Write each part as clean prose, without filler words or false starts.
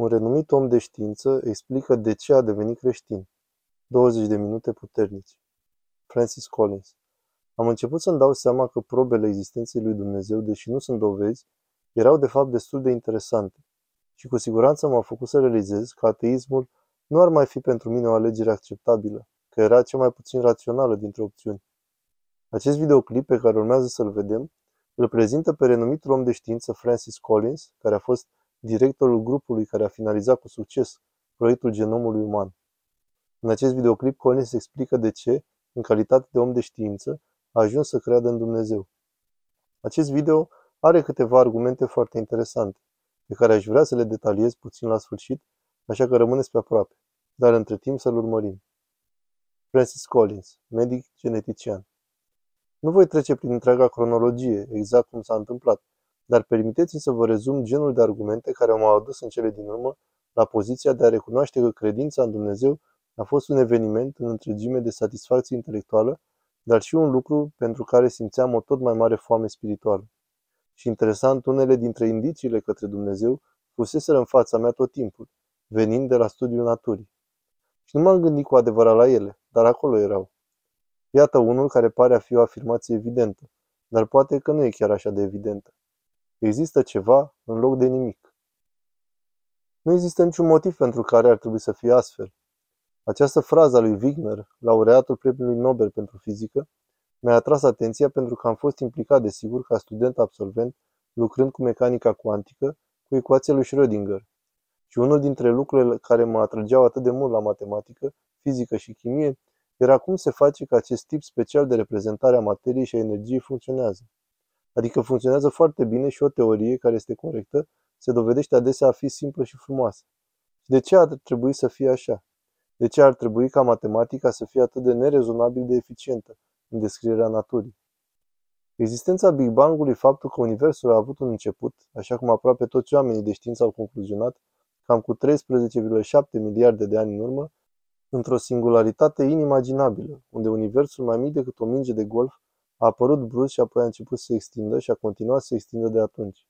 Un renumit om de știință explică de ce a devenit creștin. 20 de minute puternici. Francis Collins. Am început să-mi dau seama că probele existenței lui Dumnezeu, deși nu sunt dovezi, erau de fapt destul de interesante și cu siguranță m-a făcut să realizez că ateismul nu ar mai fi pentru mine o alegere acceptabilă, că era cea mai puțin rațională dintre opțiuni. Acest videoclip pe care urmează să-l vedem îl prezintă pe renumitul om de știință Francis Collins, care a fost directorul grupului care a finalizat cu succes proiectul genomului uman. În acest videoclip, Collins explică de ce, în calitate de om de știință, a ajuns să creadă în Dumnezeu. Acest video are câteva argumente foarte interesante, pe care aș vrea să le detaliez puțin la sfârșit, așa că rămâneți pe aproape, dar între timp să-l urmărim. Francis Collins, medic genetician. Nu voi trece prin întreaga cronologie, exact cum s-a întâmplat, dar permiteți-mi să vă rezum genul de argumente care m-au adus în cele din urmă la poziția de a recunoaște că credința în Dumnezeu a fost un eveniment în întregime de satisfacție intelectuală, dar și un lucru pentru care simțeam o tot mai mare foame spirituală. Și interesant, unele dintre indiciile către Dumnezeu fuseseră în fața mea tot timpul, venind de la studiul naturii. Și nu m-am gândit cu adevărat la ele, dar acolo erau. Iată unul care pare a fi o afirmație evidentă, dar poate că nu e chiar așa de evidentă. Există ceva în loc de nimic. Nu există niciun motiv pentru care ar trebui să fie astfel. Această frază a lui Wigner, laureatul premiului Nobel pentru fizică, mi-a atras atenția pentru că am fost implicat, desigur, ca student absolvent, lucrând cu mecanica cuantică, cu ecuația lui Schrödinger. Și unul dintre lucrurile care mă atrăgeau atât de mult la matematică, fizică și chimie era cum se face că acest tip special de reprezentare a materiei și a energiei funcționează. Adică funcționează foarte bine și o teorie care este corectă se dovedește adesea a fi simplă și frumoasă. De ce ar trebui să fie așa? De ce ar trebui ca matematica să fie atât de nerezonabil de eficientă în descrierea naturii? Existența Big Bang-ului, faptul că Universul a avut un început, așa cum aproape toți oamenii de știință au concluzionat, cam cu 13,7 miliarde de ani în urmă, într-o singularitate inimaginabilă, unde Universul mai mic decât o minge de golf a apărut brusc și apoi a început să se extindă și a continuat să se extindă de atunci.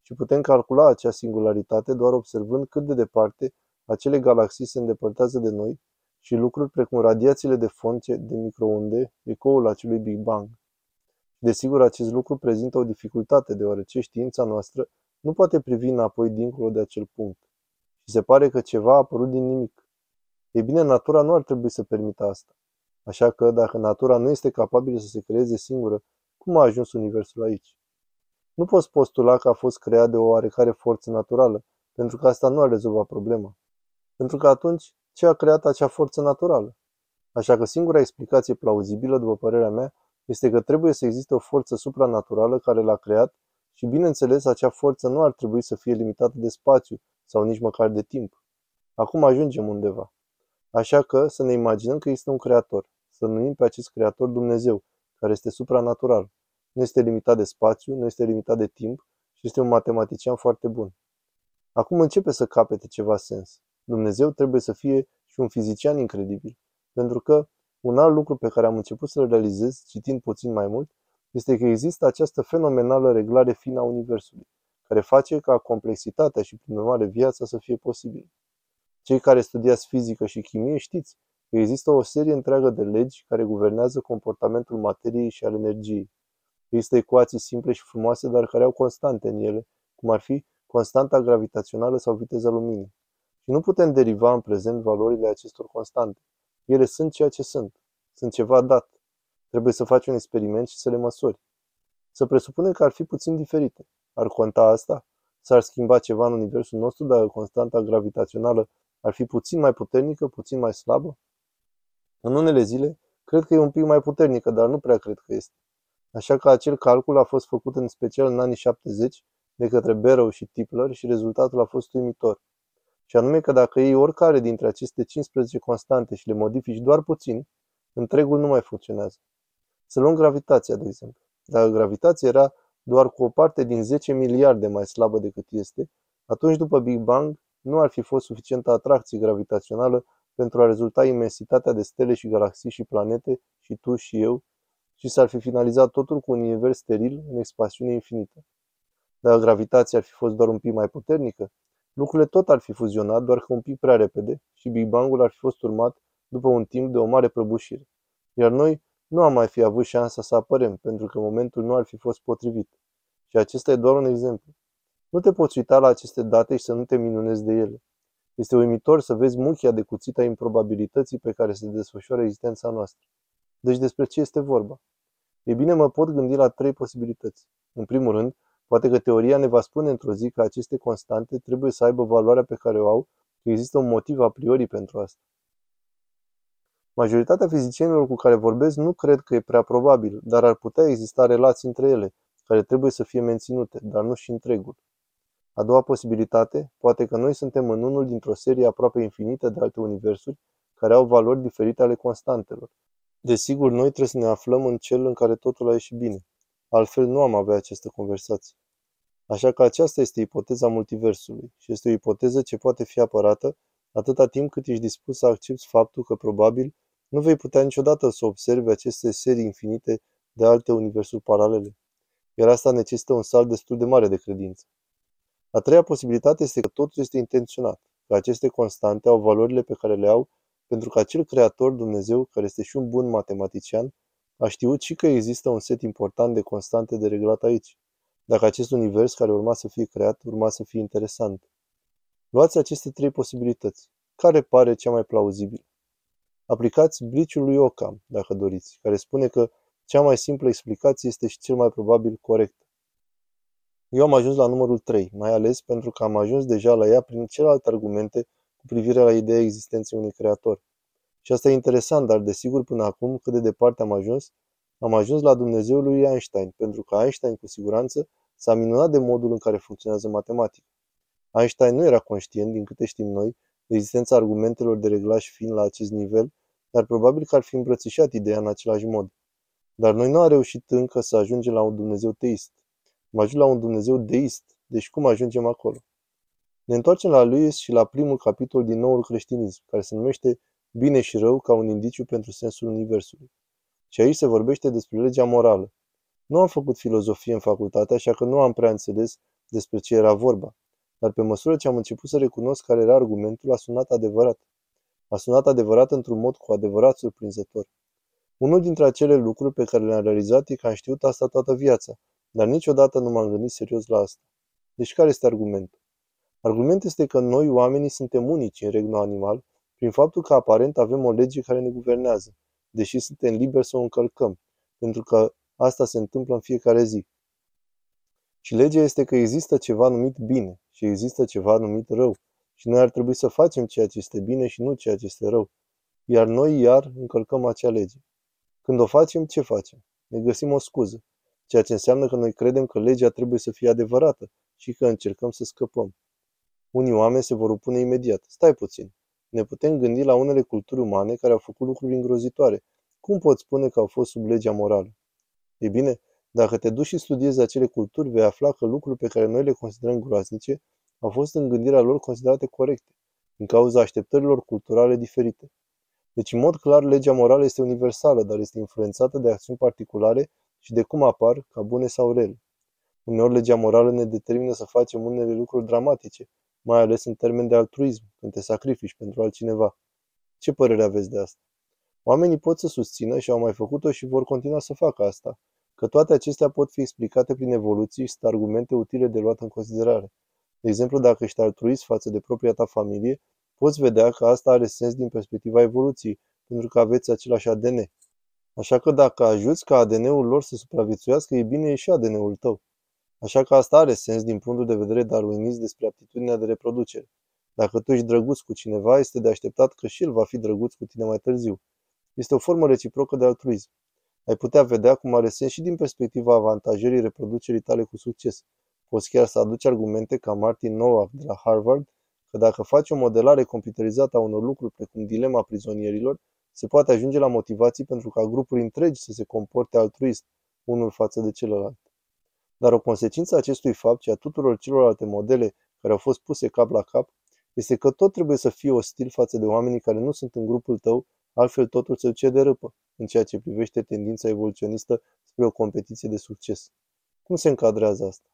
Și putem calcula acea singularitate doar observând cât de departe acele galaxii se îndepărtează de noi și lucruri precum radiațiile de fond de microunde, ecoul acelui Big Bang. Desigur, acest lucru prezintă o dificultate, deoarece știința noastră nu poate privi înapoi dincolo de acel punct. Și se pare că ceva a apărut din nimic. Ei bine, natura nu ar trebui să permită asta. Așa că, dacă natura nu este capabilă să se creeze singură, cum a ajuns Universul aici? Nu poți postula că a fost creat de o oarecare forță naturală, pentru că asta nu ar rezolva problema. Pentru că atunci, ce a creat acea forță naturală? Așa că singura explicație plauzibilă, după părerea mea, este că trebuie să existe o forță supranaturală care l-a creat și, bineînțeles, acea forță nu ar trebui să fie limitată de spațiu sau nici măcar de timp. Acum ajungem undeva. Așa că să ne imaginăm că există un creator, să numim pe acest creator Dumnezeu, care este supranatural. Nu este limitat de spațiu, nu este limitat de timp și este un matematician foarte bun. Acum începe să capete ceva sens. Dumnezeu trebuie să fie și un fizician incredibil, pentru că un alt lucru pe care am început să-l realizez, citind puțin mai mult, este că există această fenomenală reglare fină a Universului, care face ca complexitatea și, prin urmare, viața să fie posibilă. Cei care studiați fizică și chimie știți că există o serie întreagă de legi care guvernează comportamentul materiei și al energiei. Există ecuații simple și frumoase, dar care au constante în ele, cum ar fi constanta gravitațională sau viteza luminii. Și nu putem deriva în prezent valorile acestor constante. Ele sunt ceea ce sunt. Sunt ceva dat. Trebuie să faci un experiment și să le măsori. Să presupunem că ar fi puțin diferite. Ar conta asta? S-ar schimba ceva în universul nostru dacă constanta gravitațională ar fi puțin mai puternică, puțin mai slabă? În unele zile, cred că e un pic mai puternică, dar nu prea cred că este. Așa că acel calcul a fost făcut în special în anii 70 de către Barrow și Tipler și rezultatul a fost uimitor. Și anume că dacă iei oricare dintre aceste 15 constante și le modifici doar puțin, întregul nu mai funcționează. Să luăm gravitația, de exemplu. Dacă gravitația era doar cu o parte din 10 miliarde mai slabă decât este, atunci după Big Bang nu ar fi fost suficientă atracție gravitațională pentru a rezulta imensitatea de stele și galaxii și planete și tu și eu și s-ar fi finalizat totul cu un univers steril în expansiune infinită. Dacă gravitația ar fi fost doar un pic mai puternică, Lucrurile tot ar fi fuzionat, doar că un pic prea repede, și Big Bang-ul ar fi fost urmat după un timp de o mare prăbușire. Iar noi nu am mai fi avut șansa să apărem, pentru că momentul nu ar fi fost potrivit. Și acesta e doar un exemplu. Nu te poți uita la aceste date și să nu te minunezi de ele. Este uimitor să vezi muchia de cuțit a improbabilității pe care se desfășoară existența noastră. Deci despre ce este vorba? E bine, mă pot gândi la trei posibilități. În primul rând, poate că teoria ne va spune într-o zi că aceste constante trebuie să aibă valoarea pe care o au, că există un motiv a priori pentru asta. Majoritatea fizicienilor cu care vorbesc nu cred că e prea probabil, dar ar putea exista relații între ele, care trebuie să fie menținute, dar nu și întregul. A doua posibilitate, poate că noi suntem în unul dintr-o serie aproape infinită de alte universuri care au valori diferite ale constantelor. Desigur, noi trebuie să ne aflăm în cel în care totul a ieșit bine. Altfel nu am avea această conversație. Așa că aceasta este ipoteza multiversului și este o ipoteză ce poate fi apărată atâta timp cât ești dispus să accepti faptul că probabil nu vei putea niciodată să observi aceste serii infinite de alte universuri paralele. Iar asta necesită un salt destul de mare de credință. A treia posibilitate este că totul este intenționat, că aceste constante au valorile pe care le au, pentru că acel creator Dumnezeu, care este și un bun matematician, a știut și că există un set important de constante de reglat aici, dacă acest univers care urma să fie creat urma să fie interesant. Luați aceste trei posibilități. Care pare cea mai plauzibilă? Aplicați bliciul lui Occam, dacă doriți, care spune că cea mai simplă explicație este și cel mai probabil corect. Eu am ajuns la numărul 3, mai ales pentru că am ajuns deja la ea prin celelalte argumente cu privire la ideea existenței unui creator. Și asta e interesant, dar desigur până acum cât de departe am ajuns? Am ajuns la Dumnezeul lui Einstein, pentru că Einstein cu siguranță s-a minunat de modul în care funcționează matematica. Einstein nu era conștient, din câte știm noi, de existența argumentelor de reglaj fin la acest nivel, dar probabil că ar fi îmbrățișat ideea în același mod. Dar noi nu am reușit încă să ajungem la un Dumnezeu teist. Am ajuns la un Dumnezeu deist, deci cum ajungem acolo? Ne întoarcem la Lewis și la primul capitol din noul creștinism, care se numește Bine și rău ca un indiciu pentru sensul universului. Și aici se vorbește despre legea morală. Nu am făcut filozofie în facultate, așa că nu am prea înțeles despre ce era vorba. Dar pe măsură ce am început să recunosc care era argumentul, a sunat adevărat. A sunat adevărat într-un mod cu adevărat surprinzător. Unul dintre acele lucruri pe care le-am realizat e că am știut asta toată viața, dar niciodată nu m-am gândit serios la asta. Deci care este argumentul? Argumentul este că noi, oamenii, suntem unici în regnul animal, prin faptul că aparent avem o lege care ne guvernează, deși suntem liberi să o încălcăm, pentru că asta se întâmplă în fiecare zi. Și legea este că există ceva numit bine și există ceva numit rău și noi ar trebui să facem ceea ce este bine și nu ceea ce este rău, iar noi iar încălcăm acea lege. Când o facem, ce facem? Ne găsim o scuză, ceea ce înseamnă că noi credem că legea trebuie să fie adevărată și că încercăm să scăpăm. Unii oameni se vor opune imediat. Stai puțin. Ne putem gândi la unele culturi umane care au făcut lucruri îngrozitoare. Cum poți spune că au fost sub legea morală? Ei bine, dacă te duci și studiezi acele culturi, vei afla că lucruri pe care noi le considerăm groaznice au fost în gândirea lor considerate corecte, din cauza așteptărilor culturale diferite. Deci, în mod clar, legea morală este universală, dar este influențată de acțiuni particulare și de cum apar, ca bune sau rele. Uneori, legea morală ne determină să facem unele lucruri dramatice, mai ales în termen de altruism, când te sacrifici pentru altcineva. Ce părere aveți de asta? Oamenii pot să susțină și au mai făcut-o și vor continua să facă asta, că toate acestea pot fi explicate prin evoluții și sunt argumente utile de luat în considerare. De exemplu, dacă ești altruist față de propria ta familie, poți vedea că asta are sens din perspectiva evoluției, pentru că aveți același ADN. Așa că dacă ajuți ca ADN-ul lor să supraviețuiască, e bine e și ADN-ul tău. Așa că asta are sens din punctul de vedere darwinist despre aptitudinea de reproducere. Dacă tu ești drăguț cu cineva, este de așteptat că și el va fi drăguț cu tine mai târziu. Este o formă reciprocă de altruism. Ai putea vedea cum are sens și din perspectiva avantajării reproducerii tale cu succes. Poți chiar să aduci argumente ca Martin Nowak de la Harvard, că dacă faci o modelare computerizată a unor lucruri precum dilema prizonierilor, se poate ajunge la motivații pentru ca grupuri întregi să se comporte altruist, unul față de celălalt. Dar o consecință a acestui fapt și a tuturor celorlalte modele care au fost puse cap la cap este că tot trebuie să fii ostil față de oamenii care nu sunt în grupul tău, altfel totul se duce de râpă, în ceea ce privește tendința evoluționistă spre o competiție de succes. Cum se încadrează asta?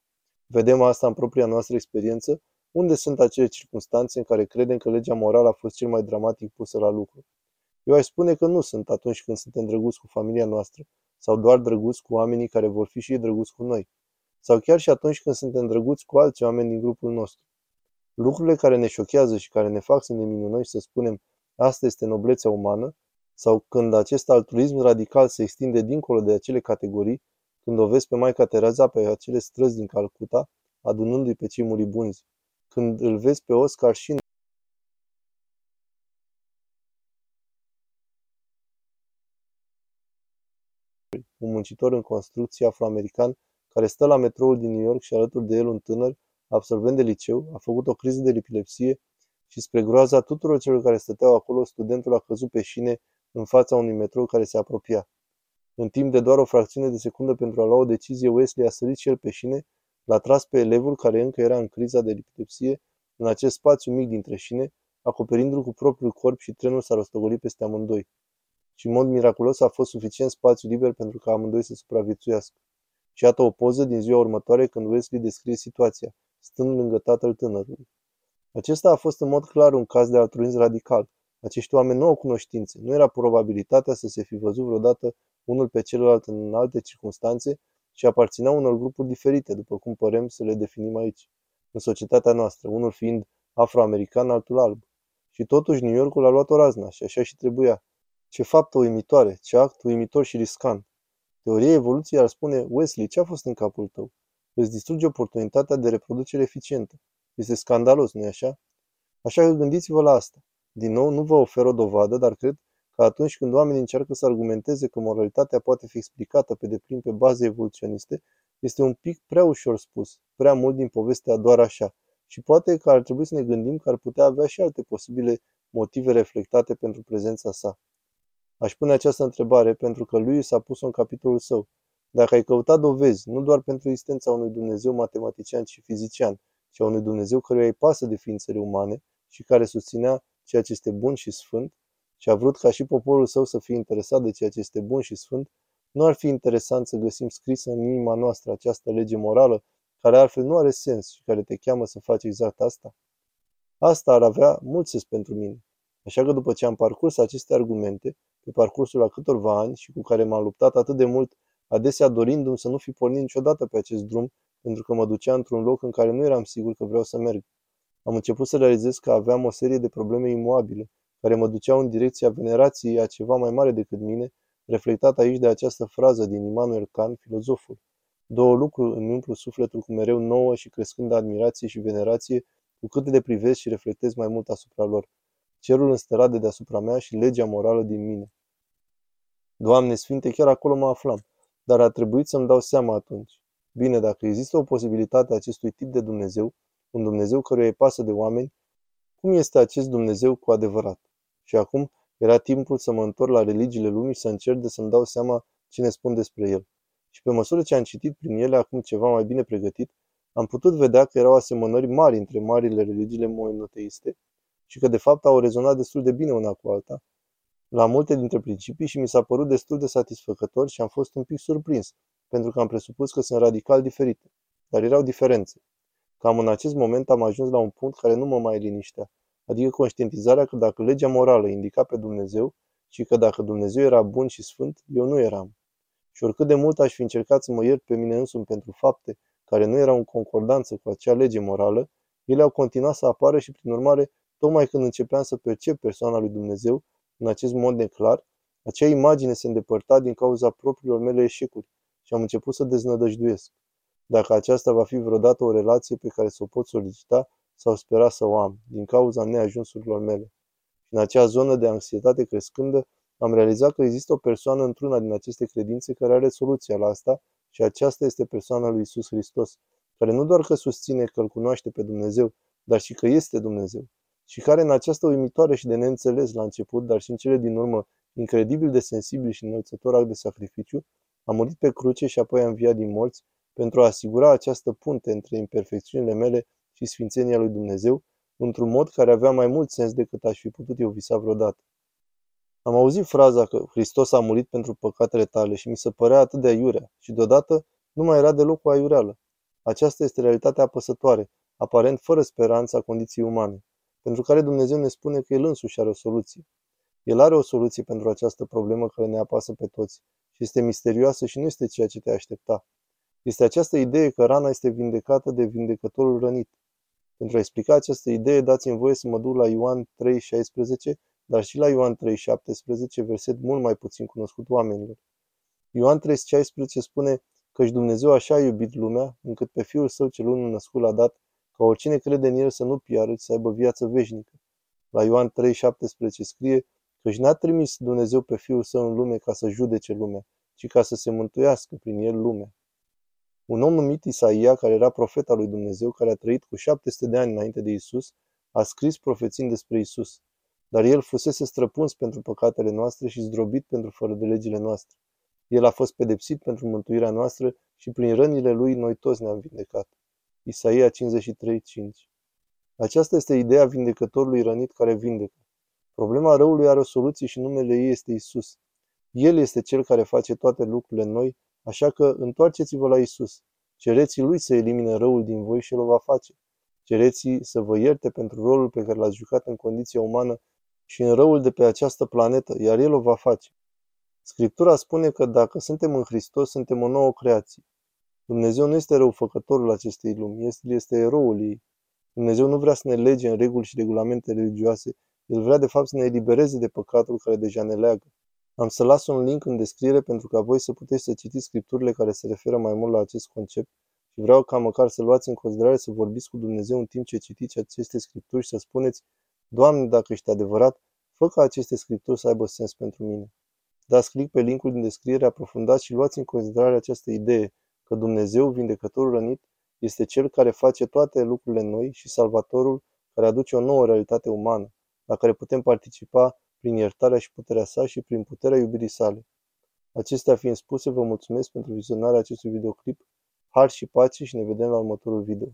Vedem asta în propria noastră experiență, Unde sunt acele circunstanțe în care credem că legea morală a fost cel mai dramatic pusă la lucru? Eu aș spune că nu sunt atunci când suntem drăguți cu familia noastră, sau doar drăguți cu oamenii care vor fi și ei drăguți cu noi, sau chiar și atunci când suntem drăguți cu alți oameni din grupul nostru. Lucrurile care ne șochează și care ne fac să ne minunăm și să spunem asta este noblețea umană, sau când acest altruism radical se extinde dincolo de acele categorii, când o vezi pe Maica Tereaza pe acele străzi din Calcuta, adunându-i pe cei muribunzi, când îl vezi pe Oscar și un muncitor în construcție afroamerican care stă la metroul din New York și alături de el un tânăr, absolvent de liceu, a făcut o criză de epilepsie și spre groaza tuturor celor care stăteau acolo, studentul a căzut pe șine în fața unui metrou care se apropia. În timp de doar o fracțiune de secundă pentru a lua o decizie, Wesley a sărit și el pe șine, l-a tras pe elevul care încă era în criza de epilepsie în acest spațiu mic dintre șine, acoperindu-l cu propriul corp și trenul s-a rostogolit peste amândoi. Și în mod miraculos a fost suficient spațiu liber pentru ca amândoi să supraviețuiască. Și iată o poză din ziua următoare când Wesley descrie situația, stând lângă tatăl tânărului. Acesta a fost în mod clar un caz de altruism radical. Acești oameni nu au cunoștințe, nu era probabilitatea să se fi văzut vreodată unul pe celălalt în alte circunstanțe și aparțineau unor grupuri diferite, după cum părem să le definim aici, în societatea noastră, unul fiind afroamerican, altul alb. Și totuși New Yorkul a luat o razna și așa și trebuia. Ce faptă uimitoare, ce act uimitor și riscant. Teoria evoluției ar spune, Wesley, ce a fost în capul tău? Îți distruge oportunitatea de reproducere eficientă. Este scandalos, nu-i așa? Așa că gândiți-vă la asta. Din nou, nu vă ofer o dovadă, dar cred că atunci când oamenii încearcă să argumenteze că moralitatea poate fi explicată pe deplin pe baze evoluționiste, este un pic prea ușor spus, prea mult din povestea doar așa. Și poate că ar trebui să ne gândim că ar putea avea și alte posibile motive reflectate pentru prezența sa. Aș pune această întrebare pentru că lui s-a pus-o în capitolul său. Dacă ai căutat dovezi, nu doar pentru existența unui Dumnezeu matematician și fizician, ci a unui Dumnezeu căruia îi pasă de ființele umane și care susținea ceea ce este bun și sfânt și a vrut ca și poporul său să fie interesat de ceea ce este bun și sfânt, nu ar fi interesant să găsim scrisă în inima noastră această lege morală, care altfel nu are sens și care te cheamă să faci exact asta? Asta ar avea mult sens pentru mine. Așa că după ce am parcurs aceste argumente, pe parcursul a câtorva ani și cu care m-am luptat atât de mult, adesea dorindu-mi să nu fi pornit niciodată pe acest drum, pentru că mă ducea într-un loc în care nu eram sigur că vreau să merg. Am început să realizez că aveam o serie de probleme imuabile, care mă duceau în direcția venerației a ceva mai mare decât mine, reflectat aici de această frază din Immanuel Kant, filozoful. Două lucruri îmi umplu sufletul cu mereu nouă și crescând admirație și venerație, cu cât le privesc și reflectez mai mult asupra lor. Cerul înstărat de deasupra mea și legea morală din mine. Doamne Sfinte, chiar acolo mă aflam, dar a trebuit să-mi dau seama atunci. Bine, dacă există o posibilitate a acestui tip de Dumnezeu, un Dumnezeu căruia îi pasă de oameni, cum este acest Dumnezeu cu adevărat? Și acum era timpul să mă întorc la religiile lumii și să încerc de să-mi dau seama ce ne spun despre el. Și pe măsură ce am citit prin ele acum ceva mai bine pregătit, am putut vedea că erau asemănări mari între marile religiile monoteiste, și că de fapt au rezonat destul de bine una cu alta, la multe dintre principii și mi s-a părut destul de satisfăcător și am fost un pic surprins, pentru că am presupus că sunt radical diferite, dar erau diferențe. Cam în acest moment am ajuns la un punct care nu mă mai liniștea, adică conștientizarea că dacă legea morală indica pe Dumnezeu și că dacă Dumnezeu era bun și sfânt, eu nu eram. Și oricât de mult aș fi încercat să mă iert pe mine însumi pentru fapte care nu erau în concordanță cu acea lege morală, ele au continuat să apară și prin urmare tocmai când începeam să percep persoana lui Dumnezeu, în acest mod neclar, acea imagine se îndepărta din cauza propriilor mele eșecuri și am început să deznădăjduiesc. Dacă aceasta va fi vreodată o relație pe care să o pot solicita sau spera să o am, din cauza neajunsurilor mele. În acea zonă de anxietate crescândă, am realizat că există o persoană într-una din aceste credințe care are soluția la asta și aceasta este persoana lui Iisus Hristos, care nu doar că susține că îl cunoaște pe Dumnezeu, dar și că este Dumnezeu. Și care în această uimitoare și de neînțeles la început, dar și în cele din urmă, incredibil de sensibil și înălțător act de sacrificiu, a murit pe cruce și apoi a înviat din morți pentru a asigura această punte între imperfecțiunile mele și sfințenia lui Dumnezeu, într-un mod care avea mai mult sens decât aș fi putut eu visa vreodată. Am auzit fraza că Hristos a murit pentru păcatele tale și mi se părea atât de aiurea și deodată nu mai era deloc o aiureală. Aceasta este realitatea apăsătoare, aparent fără speranța condiției umane, pentru care Dumnezeu ne spune că El însuși are o soluție. El are o soluție pentru această problemă care ne apasă pe toți și este misterioasă și nu este ceea ce te aștepta. Este această idee că rana este vindecată de vindecătorul rănit. Pentru a explica această idee, dați-mi voie să mă duc la Ioan 3,16, dar și la Ioan 3,17, verset mult mai puțin cunoscut oamenilor. Ioan 3,16 spune: căci Dumnezeu așa a iubit lumea, încât pe Fiul Său cel unânăscut l-a dat, ca oricine crede în El să nu piară, ci să aibă viață veșnică. La Ioan 3,17 scrie: căci n-a trimis Dumnezeu pe Fiul Său în lume ca să judece lumea, ci ca să se mântuiască prin El lumea. Un om numit Isaia, care era profet al lui Dumnezeu, care a trăit cu 700 de ani înainte de Iisus, a scris profețind despre Iisus. Dar el fusese străpuns pentru păcatele noastre și zdrobit pentru fără de legile noastre. El a fost pedepsit pentru mântuirea noastră și prin rănile lui noi toți ne-am vindecat. Isaia 53:5. Aceasta este ideea vindecătorului rănit care vindecă. Problema răului are o soluție și numele ei este Iisus. El este cel care face toate lucrurile în noi, așa că întoarceți-vă la Iisus. Cereți lui să elimine răul din voi și el o va face. Cereți să vă ierte pentru rolul pe care l-ați jucat în condiția umană și în răul de pe această planetă, iar el o va face. Scriptura spune că dacă suntem în Hristos, suntem o nouă creație. Dumnezeu nu este răufăcătorul acestei lumi, El este eroul ei. Dumnezeu nu vrea să ne lege în reguli și regulamente religioase, El vrea de fapt să ne elibereze de păcatul care deja ne leagă. Am să las un link în descriere pentru ca voi să puteți să citiți scripturile care se referă mai mult la acest concept și vreau ca măcar să luați în considerare să vorbiți cu Dumnezeu în timp ce citiți aceste scripturi și să spuneți: Doamne, dacă ești adevărat, fă ca aceste scripturi să aibă sens pentru mine. Dați click pe linkul din descriere, aprofundați și luați în considerare această idee că Dumnezeu, vindecătorul rănit, este Cel care face toate lucrurile noi și Salvatorul care aduce o nouă realitate umană, la care putem participa prin iertarea și puterea Sa și prin puterea iubirii Sale. Acestea fiind spuse, vă mulțumesc pentru vizionarea acestui videoclip. Har și pace și ne vedem la următorul video.